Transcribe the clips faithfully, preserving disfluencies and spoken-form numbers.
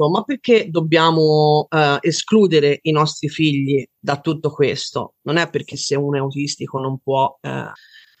fatto, ma perché dobbiamo eh, escludere i nostri figli da tutto questo? Non è perché se uno è autistico non può eh,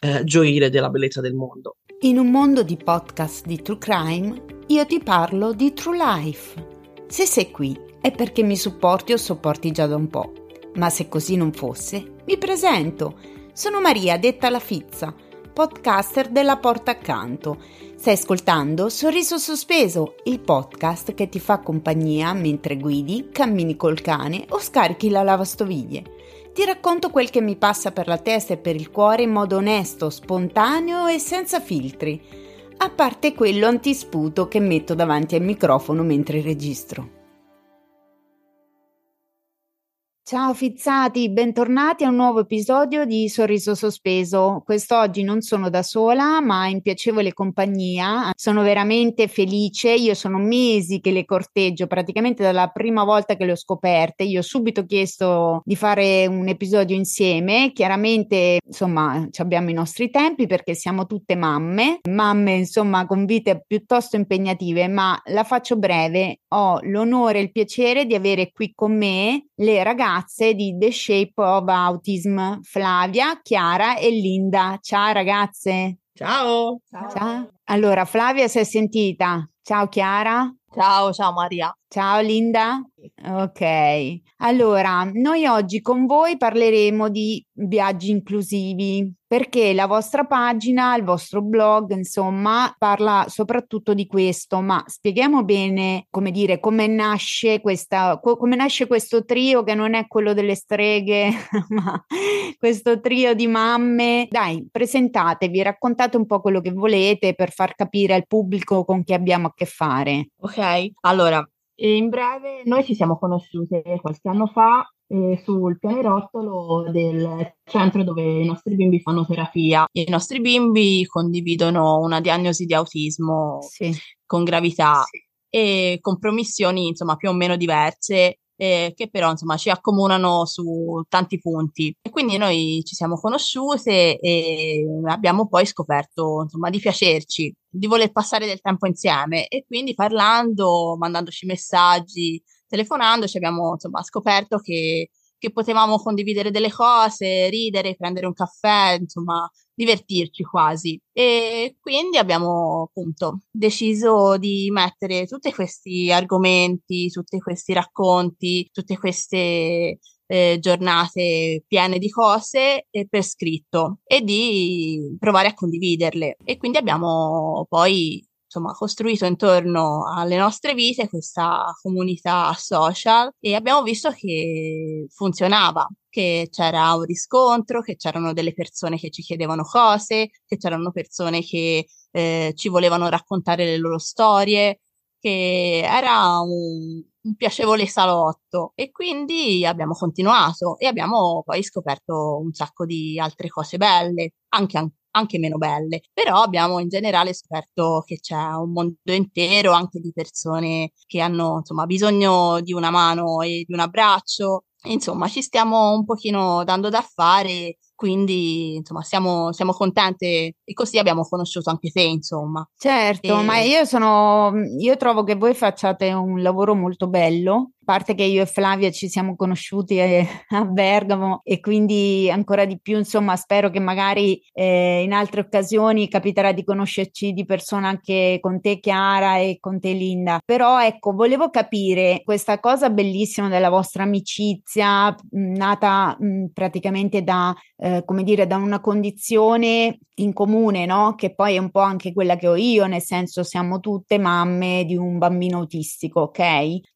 eh, gioire della bellezza del mondo. In un mondo di podcast di True Crime, io ti parlo di True Life. Se sei qui è perché mi supporti o sopporti già da un po', ma se così non fosse, mi presento. Sono Maria, detta La Fizza, podcaster della Porta Accanto. Stai ascoltando Sorriso Sospeso, il podcast che ti fa compagnia mentre guidi, cammini col cane o scarichi la lavastoviglie. Ti racconto quel che mi passa per la testa e per il cuore in modo onesto, spontaneo e senza filtri, a parte quello antisputo che metto davanti al microfono mentre registro. Ciao fizzati, bentornati a un nuovo episodio di Sorriso Sospeso. Quest'oggi non sono da sola, ma in piacevole compagnia. Sono veramente felice, io sono mesi che le corteggio, praticamente dalla prima volta che le ho scoperte. Io ho subito chiesto di fare un episodio insieme. Chiaramente, insomma, abbiamo i nostri tempi perché siamo tutte mamme, mamme insomma con vite piuttosto impegnative, ma la faccio breve. Ho l'onore e il piacere di avere qui con me le ragazze di The Shape of Autism, Flavia, Chiara e Linda. Ciao ragazze! Ciao! Ciao! Ciao. Allora, Flavia si è sentita. Ciao Chiara! Ciao, ciao Maria! Ciao Linda! Ok, allora noi oggi con voi parleremo di viaggi inclusivi, perché la vostra pagina, il vostro blog, insomma, parla soprattutto di questo, ma spieghiamo bene, come dire, come nasce questa, co- come nasce questo trio che non è quello delle streghe, ma questo trio di mamme. Dai, presentatevi, raccontate un po' quello che volete per far capire al pubblico con chi abbiamo a che fare. Ok, allora, in breve, noi ci siamo conosciute qualche anno fa eh, sul pianerottolo del centro dove i nostri bimbi fanno terapia. I nostri bimbi condividono una diagnosi di autismo, sì, con gravità, sì, e con promissioni insomma più o meno diverse, eh, che però insomma ci accomunano su tanti punti. E quindi noi ci siamo conosciute e abbiamo poi scoperto insomma di piacerci, di voler passare del tempo insieme, e quindi parlando, mandandoci messaggi, telefonandoci abbiamo insomma scoperto che, che potevamo condividere delle cose, ridere, prendere un caffè, insomma divertirci quasi. E quindi abbiamo appunto deciso di mettere tutti questi argomenti, tutti questi racconti, tutte queste eh, giornate piene di cose eh, per scritto e di provare a condividerle. E quindi abbiamo poi insomma costruito intorno alle nostre vite questa comunità social e abbiamo visto che funzionava, che c'era un riscontro, che c'erano delle persone che ci chiedevano cose, che c'erano persone che eh, ci volevano raccontare le loro storie, che era un, un piacevole salotto, e quindi abbiamo continuato e abbiamo poi scoperto un sacco di altre cose belle, anche an- anche meno belle, però abbiamo in generale scoperto che c'è un mondo intero anche di persone che hanno insomma bisogno di una mano e di un abbraccio. Insomma, ci stiamo un pochino dando da fare, quindi insomma siamo, siamo contente e così abbiamo conosciuto anche te, insomma. Certo, e... ma io sono io trovo che voi facciate un lavoro molto bello. A parte che io e Flavia ci siamo conosciuti eh, a Bergamo e quindi ancora di più, insomma, spero che magari eh, in altre occasioni capiterà di conoscerci di persona anche con te Chiara e con te Linda. Però ecco, volevo capire questa cosa bellissima della vostra amicizia mh, nata mh, praticamente da, eh, come dire, da una condizione in comune, no? Che poi è un po' anche quella che ho io, nel senso siamo tutte mamme di un bambino autistico, ok?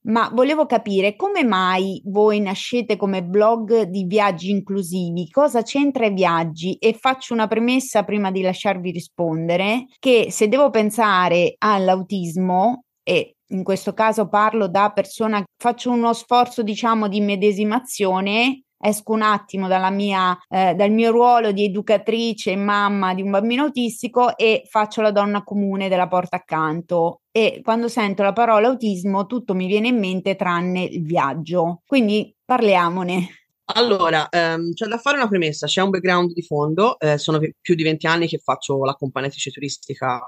Ma volevo capire come mai voi nascete come blog di viaggi inclusivi, cosa c'entra i viaggi? E faccio una premessa prima di lasciarvi rispondere, che se devo pensare all'autismo, e in questo caso parlo da persona, faccio uno sforzo diciamo di medesimazione, esco un attimo dalla mia, eh, dal mio ruolo di educatrice e mamma di un bambino autistico e faccio la donna comune della Porta Accanto. E quando sento la parola autismo tutto mi viene in mente tranne il viaggio. Quindi parliamone. Allora, ehm, c'è da fare una premessa, c'è un background di fondo, eh, sono pi- più di venti anni che faccio l'accompagnatrice turistica,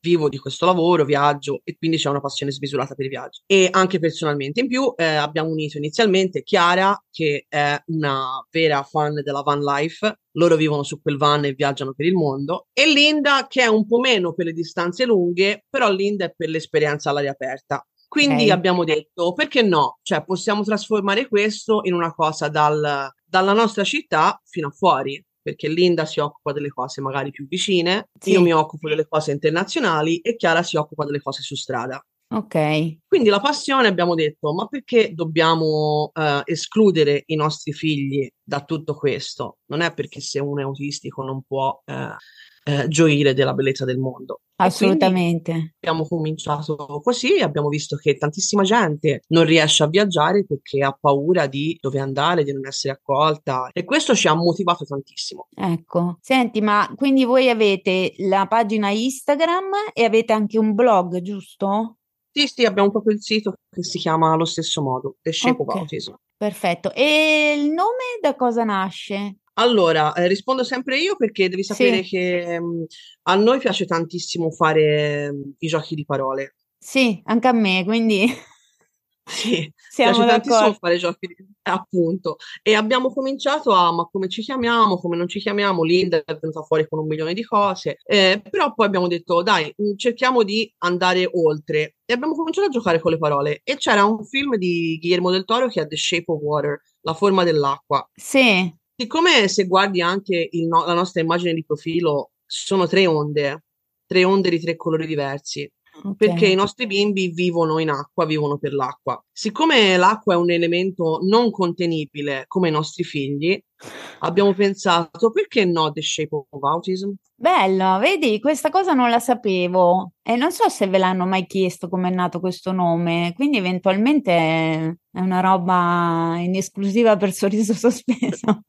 vivo di questo lavoro, viaggio e quindi c'è una passione smisurata per i viaggi e anche personalmente. In più eh, abbiamo unito inizialmente Chiara, che è una vera fan della van life, loro vivono su quel van e viaggiano per il mondo, e Linda, che è un po' meno per le distanze lunghe, però Linda è per l'esperienza all'aria aperta. Quindi okay. Abbiamo detto, perché no? Cioè, possiamo trasformare questo in una cosa dal, dalla nostra città fino a fuori, perché Linda si occupa delle cose magari più vicine, sì. Io mi occupo delle cose internazionali e Chiara si occupa delle cose su strada. Ok. Quindi la passione, abbiamo detto, ma perché dobbiamo eh, escludere i nostri figli da tutto questo? Non è perché se uno è autistico non può... Eh, Eh, gioire della bellezza del mondo. Assolutamente. Abbiamo cominciato così, abbiamo visto che tantissima gente non riesce a viaggiare perché ha paura di dove andare, di non essere accolta, e questo ci ha motivato tantissimo. Ecco, senti, ma quindi voi avete la pagina Instagram e avete anche un blog, giusto? Sì, sì, abbiamo proprio il sito che si chiama allo stesso modo, The Shape of Autism. Perfetto, e il nome da cosa nasce? Allora, eh, rispondo sempre io perché devi sapere sì. che mh, a noi piace tantissimo fare mh, i giochi di parole. Sì, anche a me, quindi sì, siamo piace d'accordo. Tantissimo fare giochi di eh, appunto. E abbiamo cominciato a ma come ci chiamiamo, come non ci chiamiamo, Linda è venuta fuori con un milione di cose, eh, però poi abbiamo detto dai, cerchiamo di andare oltre e abbiamo cominciato a giocare con le parole, e c'era un film di Guillermo del Toro che è The Shape of Water, La forma dell'acqua. Sì. Siccome se guardi anche il no- la nostra immagine di profilo, sono tre onde, tre onde di tre colori diversi, okay. Perché i nostri bimbi vivono in acqua, vivono per l'acqua. Siccome l'acqua è un elemento non contenibile come i nostri figli, abbiamo pensato, perché no The Shape of Autism? Bello, vedi, questa cosa non la sapevo e non so se ve l'hanno mai chiesto come è nato questo nome, quindi eventualmente è una roba in esclusiva per Sorriso Sospeso.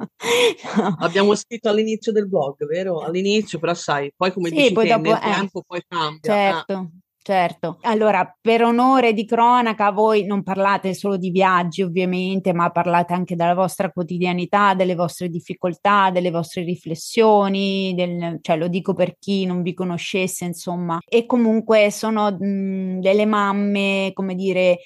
No. Abbiamo scritto all'inizio del blog, vero? All'inizio, però sai, poi come sì, dici poi te, dopo, nel eh, tempo poi cambia. Certo. Eh. Certo, allora per onore di cronaca voi non parlate solo di viaggi ovviamente, ma parlate anche della vostra quotidianità, delle vostre difficoltà, delle vostre riflessioni, del, cioè lo dico per chi non vi conoscesse insomma, e comunque sono mh, delle mamme, come dire,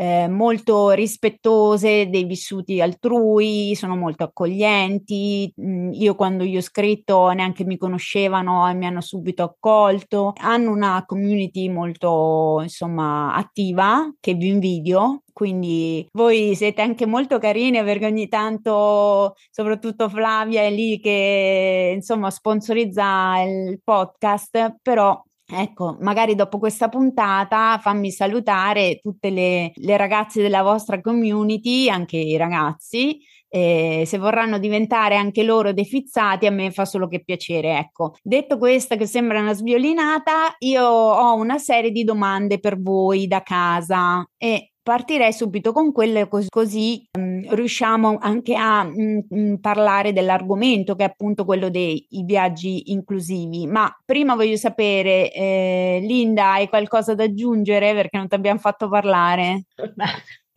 Eh, molto rispettose dei vissuti altrui, sono molto accoglienti. Io quando io ho scritto neanche mi conoscevano e mi hanno subito accolto, hanno una community molto insomma attiva che vi invidio, quindi voi siete anche molto carine perché ogni tanto soprattutto Flavia è lì che insomma sponsorizza il podcast, però ecco, magari dopo questa puntata fammi salutare tutte le, le ragazze della vostra community, anche i ragazzi, eh, se vorranno diventare anche loro dei fizzati a me fa solo che piacere. Ecco, detto questa che sembra una sviolinata, io ho una serie di domande per voi da casa e partirei subito con quelle, cos- così mh, riusciamo anche a mh, mh, parlare dell'argomento che è appunto quello dei i viaggi inclusivi. Ma prima voglio sapere, eh, Linda, hai qualcosa da aggiungere perché non ti abbiamo fatto parlare?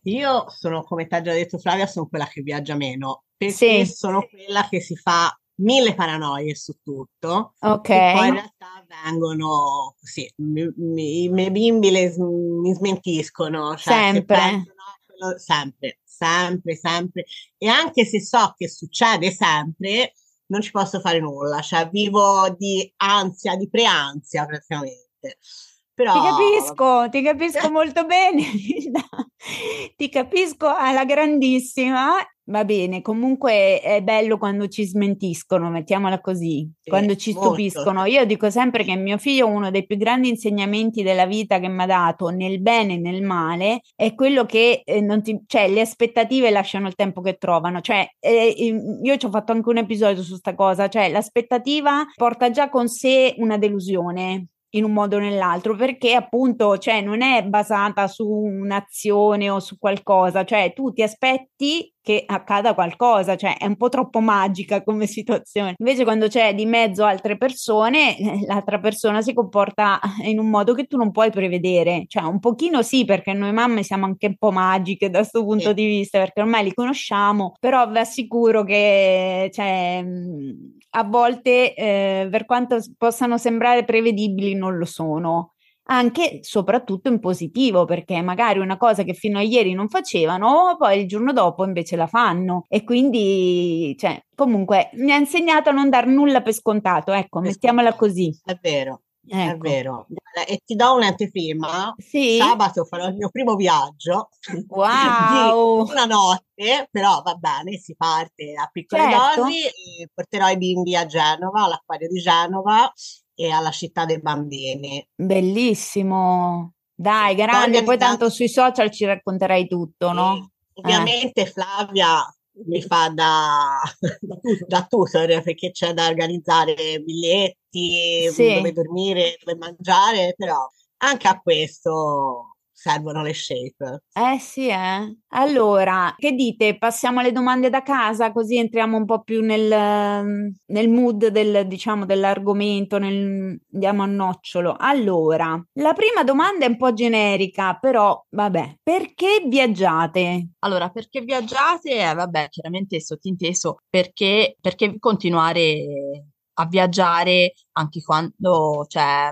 Io sono, come ti ha già detto Flavia, sono quella che viaggia meno, perché sì. sono quella che si fa mille paranoie su tutto, okay. E poi in realtà vengono sì, mi, mi, i miei bimbi le, mi smentiscono, cioè, sempre. Penso, no, sempre sempre sempre e anche se so che succede sempre non ci posso fare nulla, cioè vivo di ansia, di preansia praticamente. Però... Ti capisco, ti capisco molto bene, Linda. Ti capisco alla grandissima. Va bene, comunque è bello quando ci smentiscono, mettiamola così, sì, quando ci molto. Stupiscono. Io dico sempre che mio figlio, uno dei più grandi insegnamenti della vita che mi ha dato, nel bene e nel male, è quello che eh, non ti, cioè, le aspettative lasciano il tempo che trovano. Cioè, eh, io ci ho fatto anche un episodio su sta cosa, cioè l'aspettativa porta già con sé una delusione. in un modo o nell'altro, perché appunto, cioè, non è basata su un'azione o su qualcosa, cioè tu ti aspetti che accada qualcosa, cioè è un po' troppo magica come situazione. Invece quando c'è di mezzo altre persone, l'altra persona si comporta in un modo che tu non puoi prevedere, cioè un pochino sì, perché noi mamme siamo anche un po' magiche da questo punto sì. di vista, perché ormai li conosciamo, però vi assicuro che, cioè, a volte eh, per quanto possano sembrare prevedibili non lo sono. Anche soprattutto in positivo, perché magari una cosa che fino a ieri non facevano, poi il giorno dopo invece la fanno, e quindi, cioè, comunque mi ha insegnato a non dar nulla per scontato, ecco, per mettiamola scontato. Così. È vero, ecco. È vero. E ti do un'anteprima, sì? Sabato farò il mio primo viaggio, wow, di una notte, però va bene, si parte a piccole certo. dosi, e porterò i bimbi a Genova, all'acquario di Genova, e alla città dei bambini. Bellissimo, dai, grande. Poi tanto sui social ci racconterai tutto, no? Ovviamente eh. Flavia mi fa da, da tutor, perché c'è da organizzare biglietti, sì. dove dormire, dove mangiare, però anche a questo servono le shape. Eh sì, eh. Allora, che dite? Passiamo alle domande da casa, così entriamo un po' più nel, nel mood del, diciamo, dell'argomento, nel, andiamo a nocciolo. Allora, la prima domanda è un po' generica, però vabbè, perché viaggiate? Allora, perché viaggiate? Eh, vabbè, chiaramente sottinteso perché, perché continuare a viaggiare anche quando c'è... Cioè,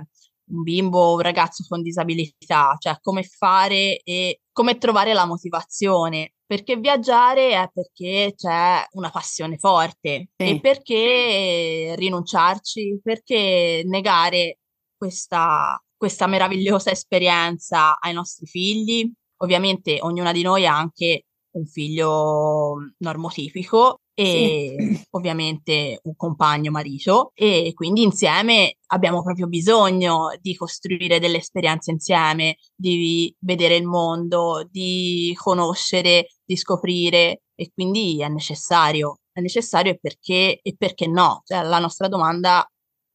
un bimbo, un ragazzo con disabilità, cioè come fare e come trovare la motivazione. Perché viaggiare è perché c'è una passione forte, sì. e perché rinunciarci, perché negare questa, questa meravigliosa esperienza ai nostri figli. Ovviamente ognuna di noi ha anche un figlio normotipico, e sì. ovviamente un compagno, marito, e quindi insieme abbiamo proprio bisogno di costruire delle esperienze insieme, di vedere il mondo, di conoscere, di scoprire, e quindi è necessario, è necessario e perché, e perché no? Cioè, la nostra domanda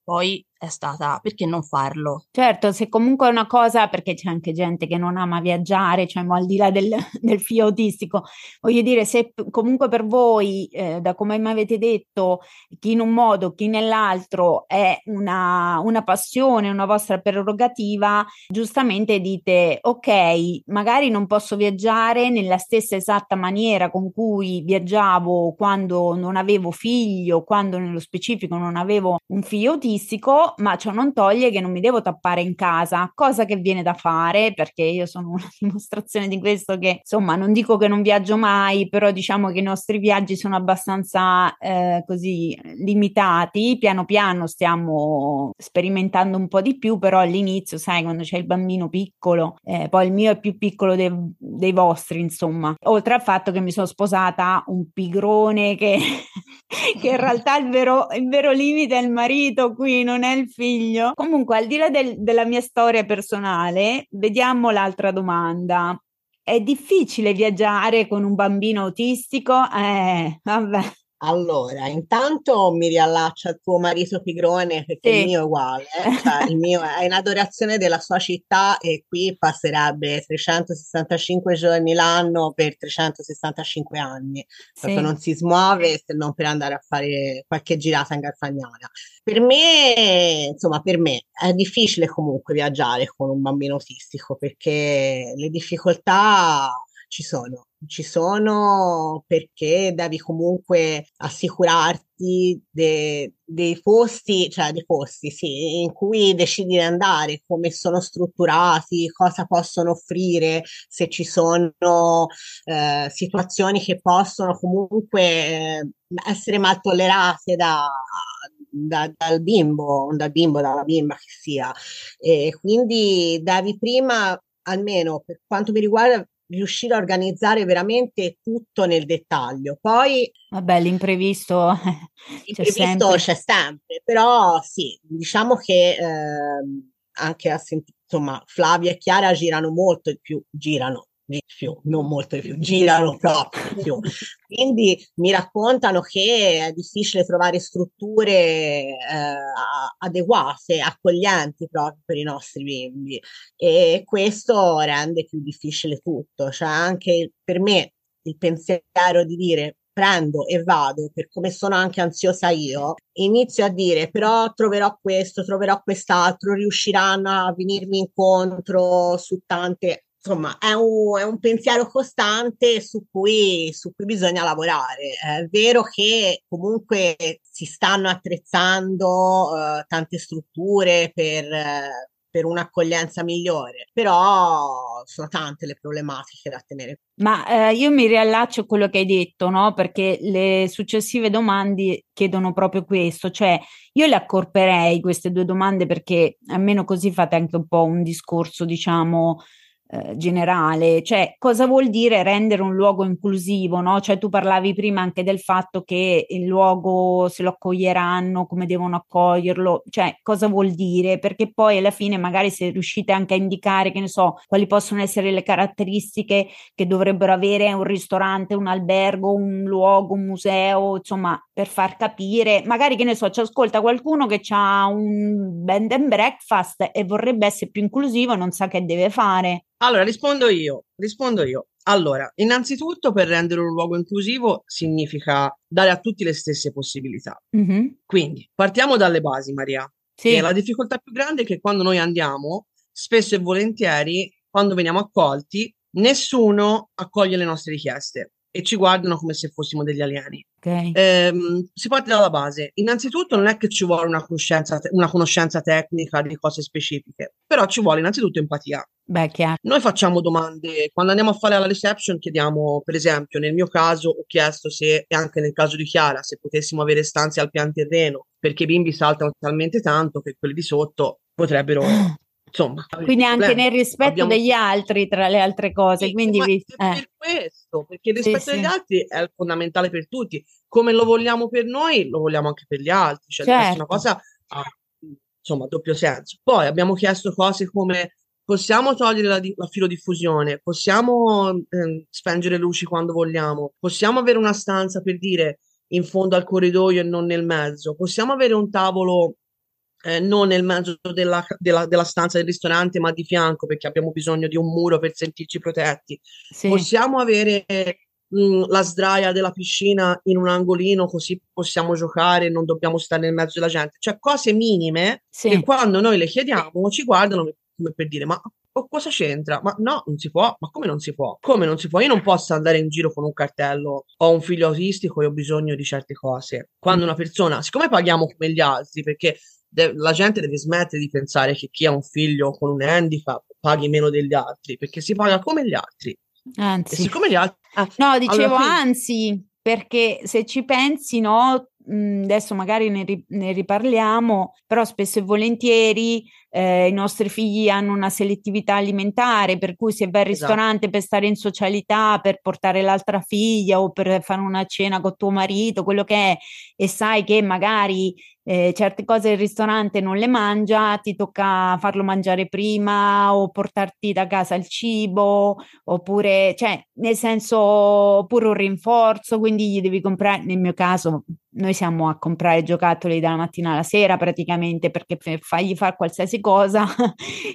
poi è stata perché non farlo? Certo, se comunque è una cosa, perché c'è anche gente che non ama viaggiare, cioè al di là del, del figlio autistico, voglio dire, se comunque per voi, eh, da come mi avete detto, chi in un modo, chi nell'altro è una, una passione, una vostra prerogativa, giustamente dite, ok, magari non posso viaggiare nella stessa esatta maniera con cui viaggiavo quando non avevo figlio, quando nello specifico non avevo un figlio autistico, ma ciò non toglie che non mi devo tappare in casa, cosa che viene da fare, perché io sono una dimostrazione di questo, che insomma non dico che non viaggio mai, però diciamo che i nostri viaggi sono abbastanza eh, così limitati, piano piano stiamo sperimentando un po' di più, però all'inizio sai quando c'è il bambino piccolo, eh, poi il mio è più piccolo de- dei vostri insomma, oltre al fatto che mi sono sposata un pigrone che, che in realtà il vero, il vero limite è il marito, qui non è il figlio. Comunque, al di là del, della mia storia personale, vediamo l'altra domanda. È difficile viaggiare con un bambino autistico? Eh, vabbè. Allora, intanto mi riallaccio al tuo marito pigrone, perché sì. il mio è uguale, cioè, il mio è in adorazione della sua città, e qui passerebbe trecentosessantacinque giorni l'anno per trecentosessantacinque anni, proprio sì. non si smuove se non per andare a fare qualche girata in Garfagnana. Per me, insomma, per me è difficile comunque viaggiare con un bambino autistico, perché le difficoltà ci sono. Ci sono perché devi comunque assicurarti de, dei posti, cioè dei posti sì, in cui decidi di andare, come sono strutturati, cosa possono offrire, se ci sono eh, situazioni che possono comunque eh, essere mal tollerate da, da, dal bimbo, dal bimbo, dalla bimba che sia. E quindi devi prima, almeno per quanto mi riguarda, riuscire a organizzare veramente tutto nel dettaglio. Poi vabbè, l'imprevisto, l'imprevisto c'è sempre, c'è sempre però sì, diciamo che eh, anche a sent- insomma Flavia e Chiara girano molto di più, girano più, non molto più, girano troppo più. Quindi mi raccontano che è difficile trovare strutture eh, adeguate, accoglienti proprio per i nostri bimbi, e questo rende più difficile tutto. Cioè anche per me il pensiero di dire prendo e vado, per come sono anche ansiosa io, inizio a dire però troverò questo, troverò quest'altro, riusciranno a venirmi incontro su tante, insomma è un, è un pensiero costante su cui, su cui bisogna lavorare. È vero che comunque si stanno attrezzando eh, tante strutture per... Eh, per un'accoglienza migliore, però sono tante le problematiche da tenere. Ma eh, io mi riallaccio a quello che hai detto, no? Perché le successive domande chiedono proprio questo, cioè io le accorperei queste due domande, perché almeno così fate anche un po' un discorso, diciamo, eh, generale, cioè cosa vuol dire rendere un luogo inclusivo, no? Cioè tu parlavi prima anche del fatto che il luogo, se lo accoglieranno, come devono accoglierlo, cioè cosa vuol dire, perché poi alla fine magari se riuscite anche a indicare, che ne so, quali possono essere le caratteristiche che dovrebbero avere un ristorante, un albergo, un luogo, un museo, insomma, per far capire, magari, che ne so, ci ascolta qualcuno che ha un bed and breakfast e vorrebbe essere più inclusivo e non sa che deve fare. Allora, rispondo io, rispondo io. Allora, innanzitutto per rendere un luogo inclusivo significa dare a tutti le stesse possibilità. Mm-hmm. Quindi, partiamo dalle basi, Maria. Sì. E la difficoltà più grande è che quando noi andiamo, spesso e volentieri, quando veniamo accolti, nessuno accoglie le nostre richieste e ci guardano come se fossimo degli alieni. Okay. Ehm, si parte dalla base. Innanzitutto non è che ci vuole una conoscenza, te- una conoscenza tecnica di cose specifiche, però ci vuole innanzitutto empatia. Beh, chiaro. Noi facciamo domande, quando andiamo a fare alla reception chiediamo, per esempio nel mio caso ho chiesto se, e anche nel caso di Chiara, se potessimo avere stanze al pian terreno, perché i bimbi saltano talmente tanto che quelli di sotto potrebbero, insomma. Quindi anche nel rispetto Abbiamo... degli altri, tra le altre cose. Sì, quindi vi... eh. Per questo, perché il rispetto sì, degli sì. altri è fondamentale per tutti, come lo vogliamo per noi, lo vogliamo anche per gli altri, cioè certo. è una cosa a, insomma, doppio senso. Poi abbiamo chiesto cose come: possiamo togliere la, di- la filodiffusione, possiamo eh, spengere luci quando vogliamo, possiamo avere una stanza, per dire, in fondo al corridoio e non nel mezzo, possiamo avere un tavolo eh, non nel mezzo della, della, della stanza del ristorante ma di fianco, perché abbiamo bisogno di un muro per sentirci protetti, sì. possiamo avere mh, la sdraia della piscina in un angolino così possiamo giocare e non dobbiamo stare nel mezzo della gente, cioè cose minime sì. che quando noi le chiediamo ci guardano come per dire, ma oh, cosa c'entra? Ma no, non si può. Ma come non si può? Come non si può? Io non posso andare in giro con un cartello, ho un figlio autistico e ho bisogno di certe cose. Quando una persona, siccome paghiamo come gli altri, perché de- la gente deve smettere di pensare che chi ha un figlio con un handicap paghi meno degli altri, perché si paga come gli altri. Anzi. E siccome gli altri... Ah, no, dicevo allora, quindi... anzi, perché se ci pensi, no... adesso magari ne, ri- ne riparliamo, però spesso e volentieri eh, i nostri figli hanno una selettività alimentare, per cui se vai al esatto. ristorante per stare in socialità, per portare l'altra figlia o per fare una cena con tuo marito, quello che è, e sai che magari eh, certe cose il ristorante non le mangia, ti tocca farlo mangiare prima o portarti da casa il cibo, oppure, cioè, nel senso, oppure un rinforzo, quindi gli devi comprare, nel mio caso noi siamo a comprare giocattoli dalla mattina alla sera praticamente, perché per fargli fare qualsiasi cosa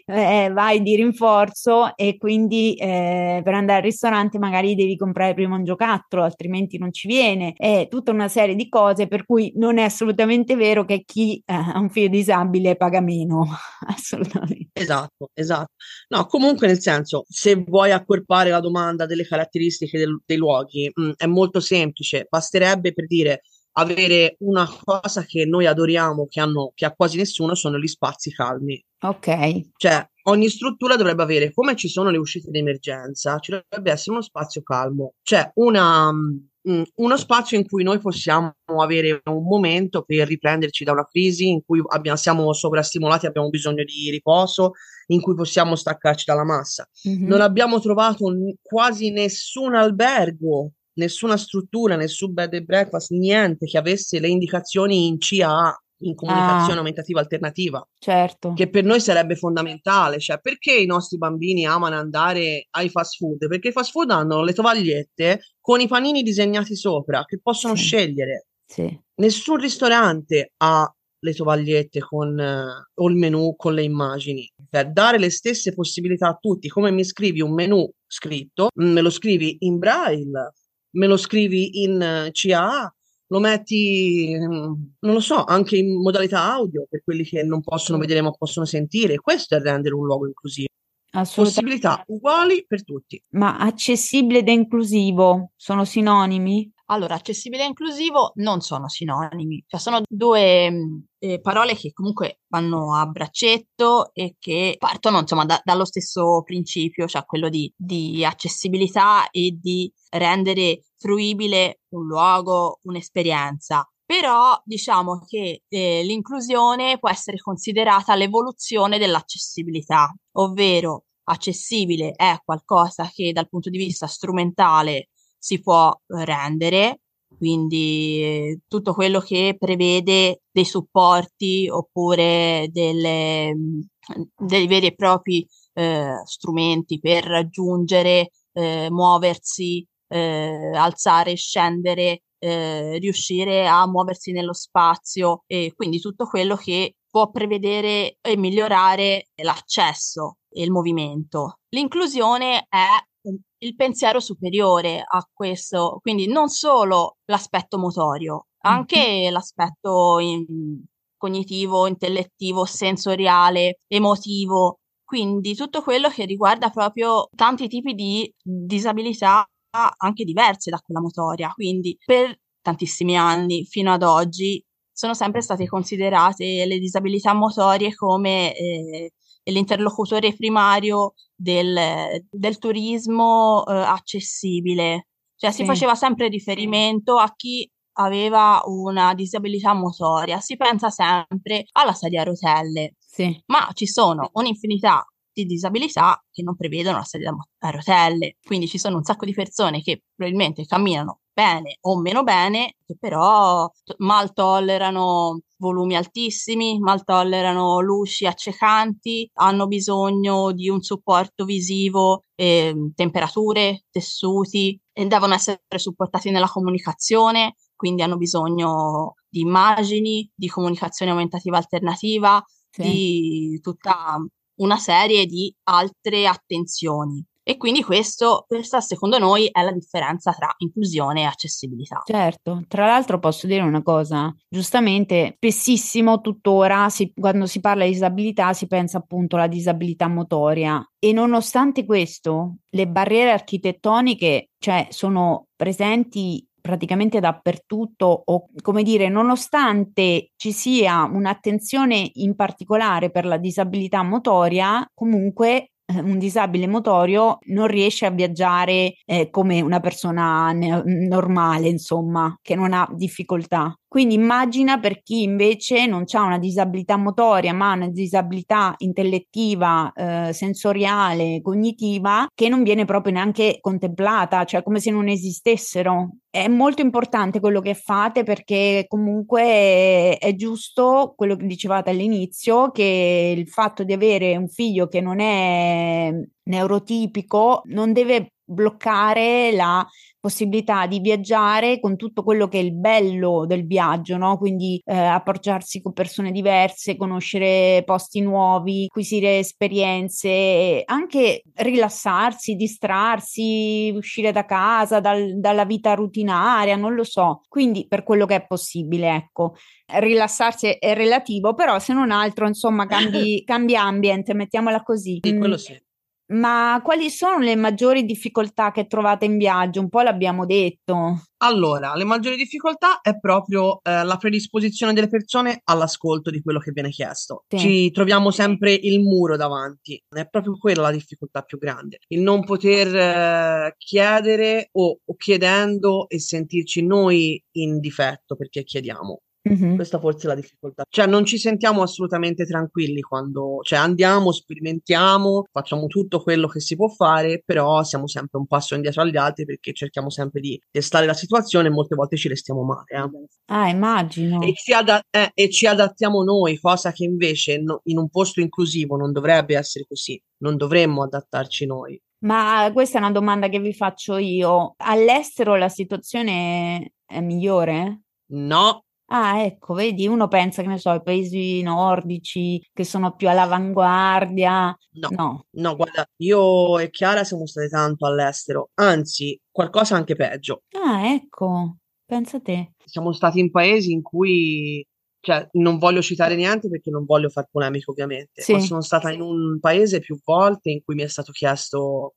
eh, vai di rinforzo, e quindi eh, per andare al ristorante magari devi comprare prima un giocattolo, altrimenti non ci viene, è tutta una serie di cose, per cui non è assolutamente vero che chi eh, ha un figlio disabile paga meno, assolutamente. Esatto, esatto. No, comunque nel senso, se vuoi accorpare la domanda delle caratteristiche del, dei luoghi, mh, è molto semplice, basterebbe, per dire, avere una cosa che noi adoriamo, che hanno, che ha quasi nessuno, sono gli spazi calmi. Ok. Cioè, ogni struttura dovrebbe avere, come ci sono le uscite di emergenza, ci dovrebbe essere uno spazio calmo, cioè una, mh, uno spazio in cui noi possiamo avere un momento per riprenderci da una crisi, in cui abbiamo, siamo sovrastimolati, abbiamo bisogno di riposo, in cui possiamo staccarci dalla massa. Mm-hmm. Non abbiamo trovato n- quasi nessun albergo, nessuna struttura, nessun bed and breakfast, niente che avesse le indicazioni in C A A, in comunicazione ah, aumentativa alternativa, certo, che per noi sarebbe fondamentale. Cioè, perché i nostri bambini amano andare ai fast food? Perché i fast food hanno le tovagliette con i panini disegnati sopra che possono sì, scegliere. Sì. Nessun ristorante ha le tovagliette con eh, o il menù con le immagini, per dare le stesse possibilità a tutti. Come mi scrivi un menù scritto, me lo scrivi in braille, me lo scrivi in C A A, lo metti, non lo so, anche in modalità audio per quelli che non possono vedere ma possono sentire. Questo è rendere un luogo inclusivo. Possibilità uguali per tutti. Ma accessibile ed inclusivo sono sinonimi? Allora, accessibile e inclusivo non sono sinonimi, cioè sono due eh, parole che comunque vanno a braccetto e che partono insomma da, dallo stesso principio, cioè quello di, di accessibilità e di rendere fruibile un luogo, un'esperienza. Però diciamo che eh, l'inclusione può essere considerata l'evoluzione dell'accessibilità, ovvero accessibile è qualcosa che dal punto di vista strumentale si può rendere, quindi eh, tutto quello che prevede dei supporti oppure delle, dei veri e propri eh, strumenti per raggiungere, eh, muoversi, eh, alzare, scendere, eh, riuscire a muoversi nello spazio, e quindi tutto quello che può prevedere e migliorare l'accesso e il movimento. L'inclusione è il pensiero superiore a questo, quindi non solo l'aspetto motorio, anche l'aspetto in- cognitivo, intellettivo, sensoriale, emotivo, quindi tutto quello che riguarda proprio tanti tipi di disabilità anche diverse da quella motoria. Quindi per tantissimi anni fino ad oggi sono sempre state considerate le disabilità motorie come eh, l'interlocutore primario del, del turismo eh, accessibile, cioè sì, si faceva sempre riferimento a chi aveva una disabilità motoria, si pensa sempre alla sedia a rotelle, sì, ma ci sono un'infinità di disabilità che non prevedono la sedia a rotelle, quindi ci sono un sacco di persone che probabilmente camminano bene o meno bene, che però mal tollerano volumi altissimi, mal tollerano luci accecanti, hanno bisogno di un supporto visivo, eh, temperature, tessuti, e devono essere supportati nella comunicazione, quindi hanno bisogno di immagini, di comunicazione aumentativa alternativa, sì, di tutta una serie di altre attenzioni. E quindi questo, questa secondo noi è la differenza tra inclusione e accessibilità. Certo, tra l'altro posso dire una cosa, giustamente spessissimo tuttora si, quando si parla di disabilità si pensa appunto alla disabilità motoria, e nonostante questo le barriere architettoniche, cioè, sono presenti praticamente dappertutto, o come dire, nonostante ci sia un'attenzione in particolare per la disabilità motoria, comunque un disabile motorio non riesce a viaggiare eh, come una persona ne- normale, insomma, che non ha difficoltà. Quindi immagina per chi invece non ha una disabilità motoria, ma una disabilità intellettiva, eh, sensoriale, cognitiva, che non viene proprio neanche contemplata, cioè come se non esistessero. È molto importante quello che fate, perché comunque è, è giusto quello che dicevate all'inizio, che il fatto di avere un figlio che non è neurotipico non deve bloccare la possibilità di viaggiare con tutto quello che è il bello del viaggio, no? Quindi eh, approcciarsi con persone diverse, conoscere posti nuovi, acquisire esperienze, anche rilassarsi, distrarsi, uscire da casa, dal, dalla vita rutinaria, non lo so. Quindi per quello che è possibile, ecco, rilassarsi è relativo, però se non altro, insomma, cambi, cambia ambiente, mettiamola così. Sì, quello sì. Ma quali sono le maggiori difficoltà che trovate in viaggio? Un po' l'abbiamo detto. Allora, le maggiori difficoltà è proprio eh, la predisposizione delle persone all'ascolto di quello che viene chiesto. Sì. Ci troviamo sempre il muro davanti, è proprio quella la difficoltà più grande. Il non poter eh, chiedere o, o chiedendo e sentirci noi in difetto perché chiediamo. Mhm. Questa forse è la difficoltà. Cioè, non ci sentiamo assolutamente tranquilli quando, cioè, andiamo, sperimentiamo, facciamo tutto quello che si può fare, però siamo sempre un passo indietro agli altri perché cerchiamo sempre di testare la situazione e molte volte ci restiamo male. Ah, eh. E, immagino. ci ada- eh, e ci adattiamo noi, cosa che invece no- in un posto inclusivo non dovrebbe essere così, non dovremmo adattarci noi. Ma questa è una domanda che vi faccio io. All'estero la situazione è migliore? No. Ah, ecco, vedi, uno pensa, che ne so, ai paesi nordici che sono più all'avanguardia. No, no. no, guarda, io e Chiara siamo state tanto all'estero, anzi, qualcosa anche peggio. Ah, ecco, pensa te. Siamo stati in paesi in cui, cioè, non voglio citare niente perché non voglio far polemica ovviamente, ma Sì, sono stata in un paese più volte in cui mi è stato chiesto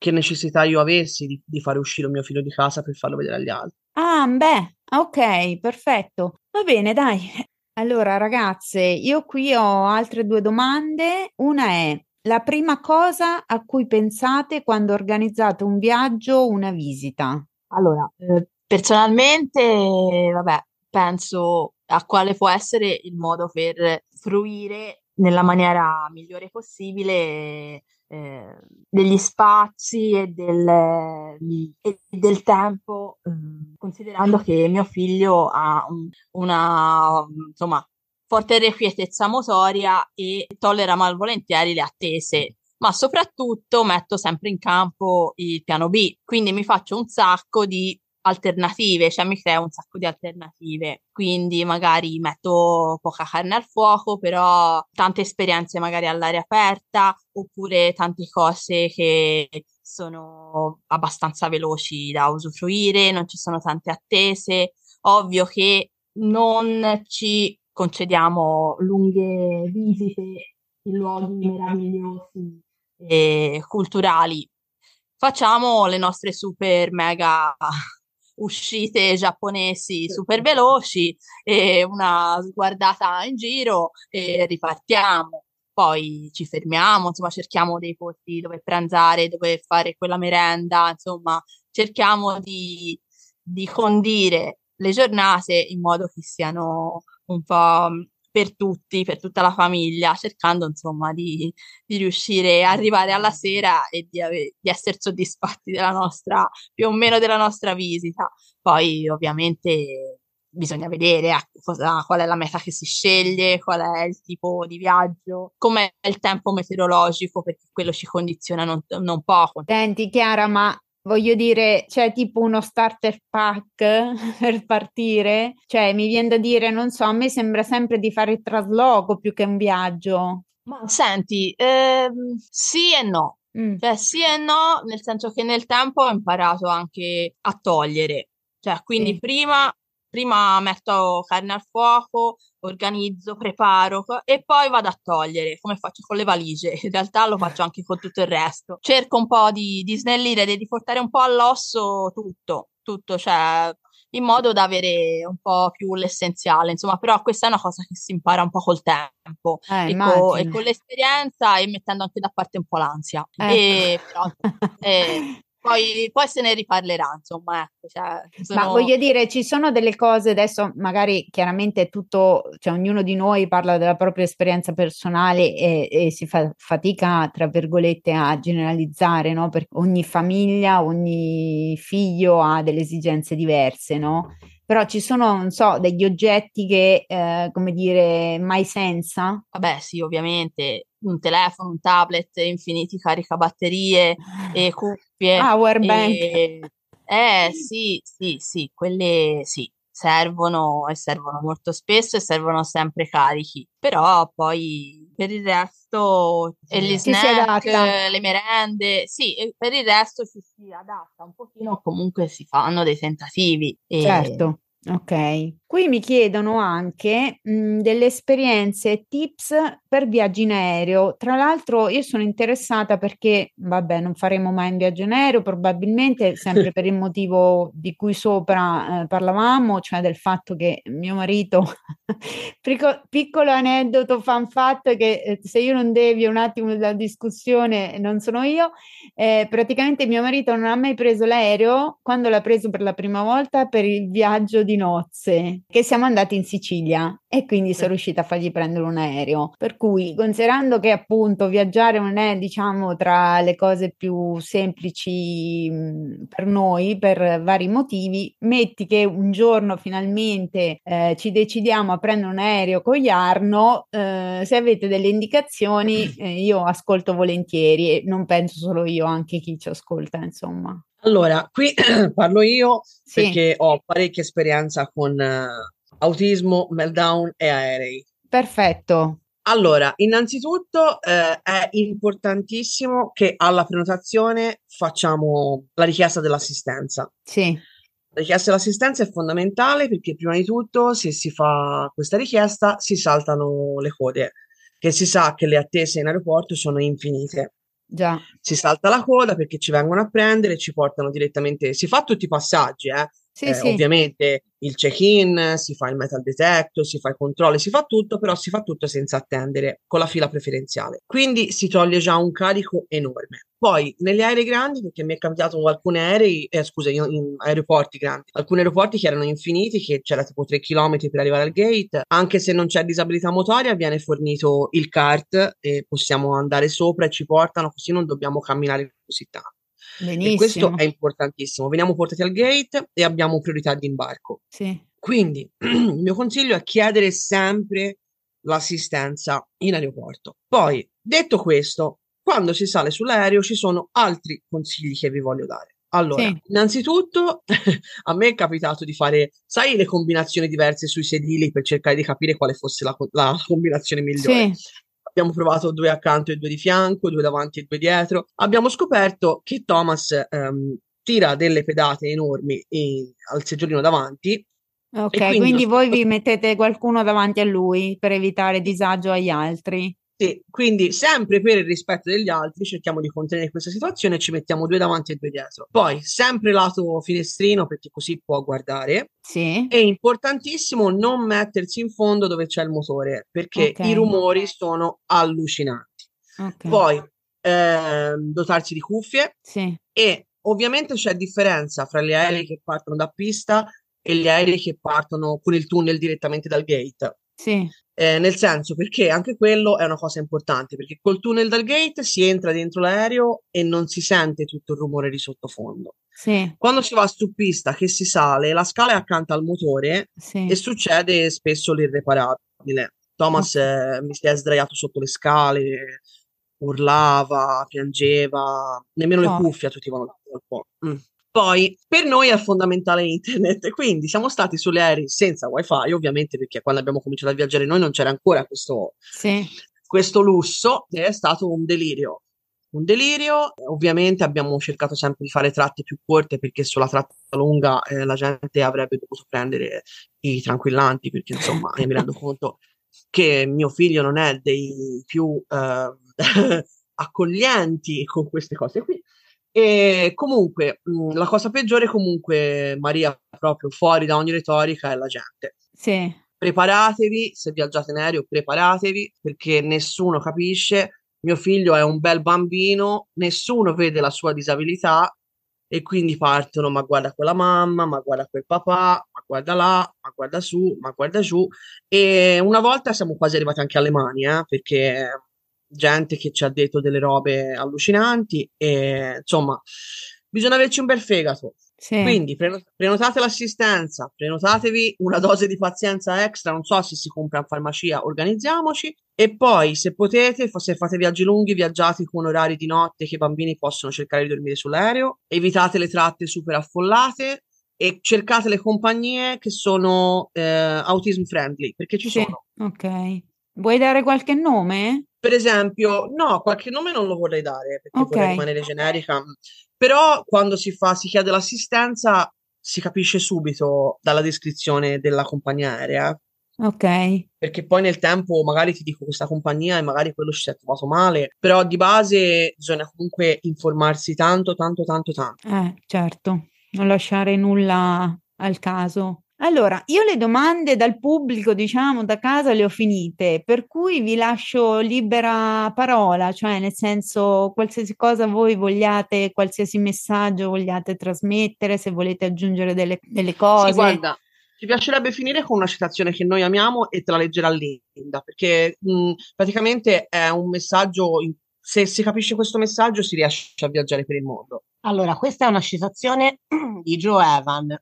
che necessità io avessi di, di fare uscire mio figlio di casa per farlo vedere agli altri. ah, beh, ok, perfetto. Va bene, dai. Allora, ragazze, io qui ho altre due domande. Una è la prima cosa a cui pensate quando organizzate un viaggio o una visita? Allora, eh, personalmente, vabbè, penso a quale può essere il modo per fruire nella maniera migliore possibile eh, degli spazi e del, e del tempo, eh, considerando che mio figlio ha un- una insomma forte irrequietezza motoria e tollera malvolentieri le attese, ma soprattutto metto sempre in campo il piano B, quindi mi faccio un sacco di alternative, cioè mi creo un sacco di alternative, quindi magari metto poca carne al fuoco, però tante esperienze magari all'aria aperta, oppure tante cose che sono abbastanza veloci da usufruire, non ci sono tante attese, ovvio che non ci concediamo lunghe visite in luoghi meravigliosi e culturali, facciamo le nostre super mega uscite giapponesi super veloci e una guardata in giro e ripartiamo. Poi ci fermiamo, insomma, cerchiamo dei posti dove pranzare, dove fare quella merenda, insomma, cerchiamo di, di condire le giornate in modo che siano un po' per tutti, per tutta la famiglia, cercando, insomma, di, di riuscire a arrivare alla sera e di, ave- di essere soddisfatti della nostra, più o meno della nostra visita. Poi, ovviamente, bisogna vedere a cosa- qual è la meta che si sceglie, qual è il tipo di viaggio, com'è il tempo meteorologico, perché quello ci condiziona non, non poco. Senti, Chiara, ma voglio dire, c'è tipo uno starter pack per partire? Cioè, mi viene da dire, non so, a me sembra sempre di fare il trasloco più che un viaggio. Ma senti, ehm, sì e no. Mm. Cioè, sì e no, nel senso che nel tempo ho imparato anche a togliere. Cioè, quindi Sì. prima, prima metto carne al fuoco, organizzo, preparo co- e poi vado a togliere, come faccio con le valigie. In realtà lo faccio anche con tutto il resto. Cerco un po' di, di snellire, di di portare un po' all'osso tutto, tutto, cioè in modo da avere un po' più l'essenziale, insomma, però questa è una cosa che si impara un po' col tempo Eh, e, co- e immagino. con l'esperienza e mettendo anche da parte un po' l'ansia. E però, eh, Ecco. poi, poi se ne riparlerà, insomma, ecco, cioè, Ma sono, voglio dire, ci sono delle cose adesso, magari chiaramente è tutto, cioè ognuno di noi parla della propria esperienza personale e, e si fa fatica, tra virgolette, a generalizzare, no? Perché ogni famiglia, ogni figlio ha delle esigenze diverse, no? Però ci sono, non so, degli oggetti che, eh, come dire, mai senza? vabbè, sì, ovviamente un telefono, un tablet, infiniti caricabatterie e cuffie. Power bank. E... Eh sì, sì, sì, quelle sì, servono e servono molto spesso e servono sempre carichi, però poi per il resto e gli Ci si snack, adatta. eh, le merende, sì, e per il resto ci si adatta un pochino, comunque si fanno dei tentativi e Certo, ok. Qui mi chiedono anche mh, delle esperienze e tips per viaggi in aereo. Tra l'altro io sono interessata perché, vabbè, non faremo mai un viaggio in aereo probabilmente, sempre per il motivo di cui sopra eh, parlavamo, cioè del fatto che mio marito, piccolo, piccolo aneddoto fan fatto, che eh, se io non devio un attimo dalla discussione non sono io, eh, praticamente mio marito non ha mai preso l'aereo. Quando l'ha preso per la prima volta, per il viaggio di nozze, che siamo andati in Sicilia, e quindi sono riuscita a fargli prendere un aereo. Per cui, considerando che appunto viaggiare non è, diciamo, tra le cose più semplici mh, per noi, per vari motivi, metti che un giorno finalmente eh, ci decidiamo a prendere un aereo con Jarno, eh, se avete delle indicazioni eh, io ascolto volentieri, e non penso solo io, anche chi ci ascolta, insomma. Allora, qui parlo io, sì, perché ho parecchia esperienza con uh, autismo, meltdown e aerei. Perfetto. Allora, innanzitutto eh, è importantissimo che alla prenotazione facciamo la richiesta dell'assistenza. Sì. La richiesta dell'assistenza è fondamentale perché prima di tutto, se si fa questa richiesta, si saltano le code, che si sa che le attese in aeroporto sono infinite. Già. Si salta la coda perché ci vengono a prendere, ci portano direttamente, si fa tutti i passaggi, eh? Sì, eh, sì. Ovviamente il check-in, si fa il metal detector, si fa i controlli, si fa tutto, però si fa tutto senza attendere, con la fila preferenziale. Quindi si toglie già un carico enorme. Poi negli aerei grandi, perché mi è capitato in alcuni aerei, eh, scusa, in, in aeroporti grandi, alcuni aeroporti che erano infiniti, che c'era tipo tre chilometri per arrivare al gate, anche se non c'è disabilità motoria viene fornito il kart e possiamo andare sopra e ci portano, così non dobbiamo camminare così tanto. Benissimo. E questo è importantissimo, veniamo portati al gate e abbiamo priorità di imbarco. Sì. Quindi il mio consiglio è chiedere sempre l'assistenza in aeroporto. Poi, detto questo, quando si sale sull'aereo ci sono altri consigli che vi voglio dare. Allora, sì, innanzitutto a me è capitato di fare, sai, le combinazioni diverse sui sedili per cercare di capire quale fosse la, la combinazione migliore. Sì. Abbiamo provato due accanto e due di fianco, due davanti e due dietro. Abbiamo scoperto che Thomas ehm, tira delle pedate enormi in, al seggiolino davanti. Ok, quindi, quindi voi vi mettete qualcuno davanti a lui per evitare disagio agli altri. Sì, quindi sempre per il rispetto degli altri cerchiamo di contenere questa situazione e ci mettiamo due davanti e due dietro. Poi sempre lato finestrino perché così può guardare. Sì. È importantissimo non mettersi in fondo dove c'è il motore, perché okay, i rumori sono allucinanti. Okay. Poi eh, dotarsi di cuffie. Sì. E ovviamente c'è differenza fra gli aerei che partono da pista e gli aerei che partono con il tunnel direttamente dal gate. Sì. Eh, nel senso, perché anche quello è una cosa importante, perché col tunnel dal gate si entra dentro l'aereo e non si sente tutto il rumore di sottofondo. Sì. Quando si va su pista che si sale, la scala è accanto al motore. Sì. E succede spesso l'irreparabile. Thomas oh. eh, mi si è sdraiato sotto le scale, urlava, piangeva, nemmeno oh. le cuffie attivano un po'. Mm. Poi per noi è fondamentale internet, quindi siamo stati sugli aerei senza wifi, ovviamente, perché quando abbiamo cominciato a viaggiare noi non c'era ancora questo, sì, questo lusso, e è stato un delirio. Un delirio, ovviamente abbiamo cercato sempre di fare tratte più corte, perché sulla tratta lunga eh, la gente avrebbe dovuto prendere i tranquillanti, perché insomma mi rendo conto che mio figlio non è dei più eh, accoglienti con queste cose qui. E comunque mh, la cosa peggiore comunque, Maria, proprio fuori da ogni retorica, è la gente. Sì. Preparatevi, se viaggiate in aereo preparatevi, perché nessuno capisce. Mio figlio è un bel bambino, nessuno vede la sua disabilità e quindi partono: ma guarda quella mamma, ma guarda quel papà, ma guarda là, ma guarda su, ma guarda giù. E una volta siamo quasi arrivati anche alle mani, eh, perché gente che ci ha detto delle robe allucinanti e insomma bisogna averci un bel fegato. Sì. Quindi pre- prenotate l'assistenza, prenotatevi una dose di pazienza extra, non so se si compra in farmacia, organizziamoci. E poi se potete, se fate viaggi lunghi, viaggiate con orari di notte che i bambini possono cercare di dormire sull'aereo, evitate le tratte super affollate e cercate le compagnie che sono eh, autism friendly, perché ci sì. sono. Ok, vuoi dare qualche nome? Per esempio, no, qualche nome non lo vorrei dare perché okay. vorrei rimanere generica, però quando si fa, si chiede l'assistenza si capisce subito dalla descrizione della compagnia aerea Ok. Perché poi nel tempo magari ti dico questa compagnia e magari quello ci si è trovato male, però di base bisogna comunque informarsi tanto, tanto, tanto, tanto. Eh, certo, non lasciare nulla al caso. Allora, io le domande dal pubblico, diciamo, da casa le ho finite, per cui vi lascio libera parola, cioè nel senso qualsiasi cosa voi vogliate, qualsiasi messaggio vogliate trasmettere, se volete aggiungere delle, delle cose. Sì, guarda, ci piacerebbe finire con una citazione che noi amiamo e te la leggerà Linda, perché mh, praticamente è un messaggio, in, se si capisce questo messaggio si riesce a viaggiare per il mondo. Allora, questa è una citazione di Joe Evan.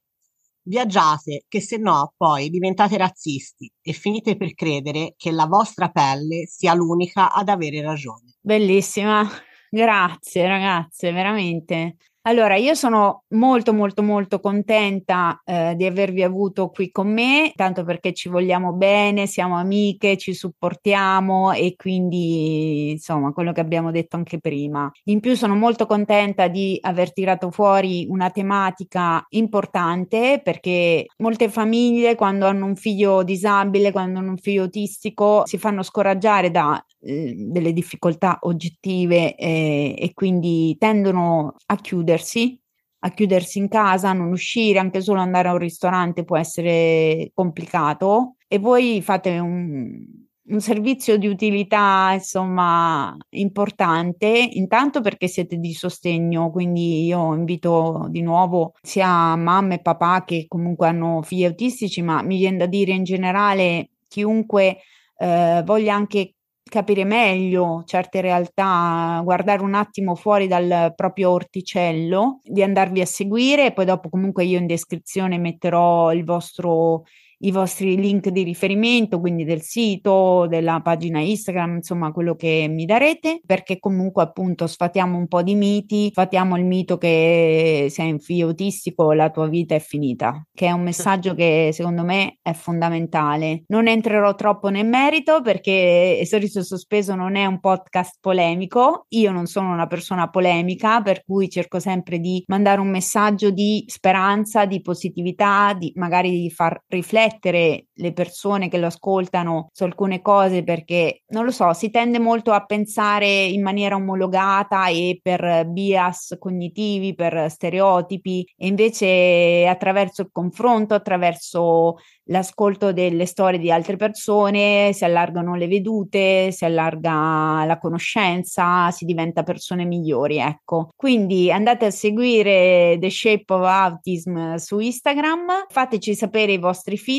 Viaggiate, che se no poi diventate razzisti e finite per credere che la vostra pelle sia l'unica ad avere ragione. Bellissima, grazie ragazze, veramente. Allora, io sono molto molto molto contenta eh, di avervi avuto qui con me, tanto perché ci vogliamo bene, siamo amiche, ci supportiamo e quindi insomma quello che abbiamo detto anche prima. In più sono molto contenta di aver tirato fuori una tematica importante, perché molte famiglie quando hanno un figlio disabile, quando hanno un figlio autistico, si fanno scoraggiare da eh, delle difficoltà oggettive eh, e quindi tendono a chiudere a chiudersi in casa, a non uscire, anche solo andare a un ristorante può essere complicato, e voi fate un, un servizio di utilità insomma importante, intanto perché siete di sostegno, quindi io invito di nuovo sia mamma e papà che comunque hanno figli autistici, ma mi viene da dire in generale chiunque eh, voglia anche capire meglio certe realtà, guardare un attimo fuori dal proprio orticello, di andarvi a seguire. E poi dopo comunque io in descrizione metterò il vostro, i vostri link di riferimento, quindi del sito, della pagina Instagram, insomma quello che mi darete, perché comunque appunto sfatiamo un po' di miti, sfatiamo il mito che sei un figlio autistico la tua vita è finita, che è un messaggio che secondo me è fondamentale. Non entrerò troppo nel merito perché Sorriso Sospeso non è un podcast polemico, io non sono una persona polemica, per cui cerco sempre di mandare un messaggio di speranza, di positività, di magari di far riflettere le persone che lo ascoltano su alcune cose, perché non lo so, si tende molto a pensare in maniera omologata e per bias cognitivi, per stereotipi, e invece attraverso il confronto, attraverso l'ascolto delle storie di altre persone si allargano le vedute, si allarga la conoscenza, si diventa persone migliori, ecco. Quindi andate a seguire The Shape of Autism su Instagram, fateci sapere i vostri feedback,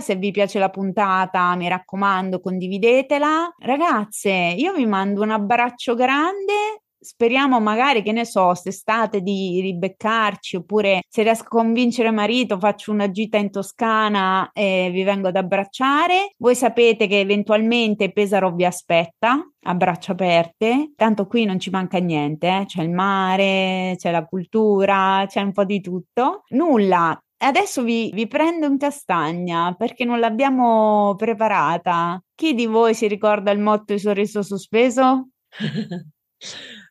se vi piace la puntata mi raccomando condividetela. Ragazze, io vi mando un abbraccio grande. Speriamo magari, che ne so, se state di ribeccarci, oppure se riesco a convincere marito faccio una gita in Toscana e vi vengo ad abbracciare. Voi sapete che eventualmente Pesaro vi aspetta a braccia aperte, tanto qui non ci manca niente, eh? C'è il mare, c'è la cultura, c'è un po' di tutto. Nulla, adesso vi, vi prendo in castagna perché non l'abbiamo preparata. Chi di voi si ricorda il motto di Sorriso Sospeso?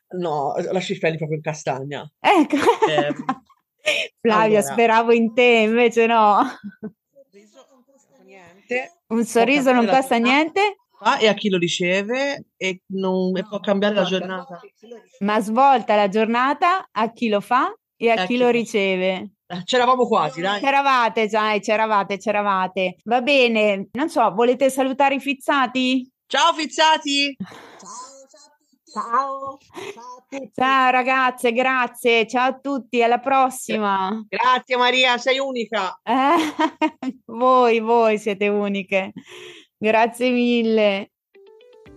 No, lasci i peli proprio in castagna. Ecco. Eh, Flavia, allora. Speravo in te, invece no. Un sorriso non costa niente. Ah, e a chi lo riceve e, non, e può cambiare la giornata. Ma svolta la giornata a chi lo fa e a, a chi, chi lo riceve. C'eravamo quasi, dai. C'eravate, dai, c'eravate, c'eravate. Va bene, non so, volete salutare i fizzati? Ciao fizzati! Ciao! Ciao, ciao, a tutti. Ciao ragazze, grazie, ciao a tutti, alla prossima. Grazie Maria, sei unica. Eh, voi, voi siete uniche, grazie mille.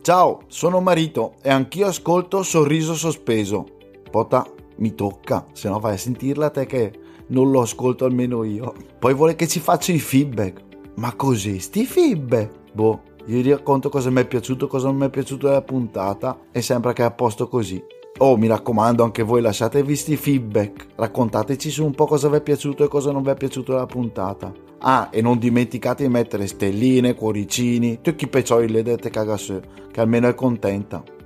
Ciao, sono Marito e anch'io ascolto Sorriso Sospeso. Pota, mi tocca, se no vai a sentirla te che non lo ascolto almeno io. Poi vuole che ci faccia i feedback, ma così sti feedback? Boh. Io vi racconto cosa mi è piaciuto, cosa non mi è piaciuto della puntata e sembra che è a posto così. Oh, mi raccomando, anche voi lasciatevi sti feedback, raccontateci su un po' cosa vi è piaciuto e cosa non vi è piaciuto della puntata. Ah, e non dimenticate di mettere stelline, cuoricini, tutti i peccioli le dette cagasse, che almeno è contenta.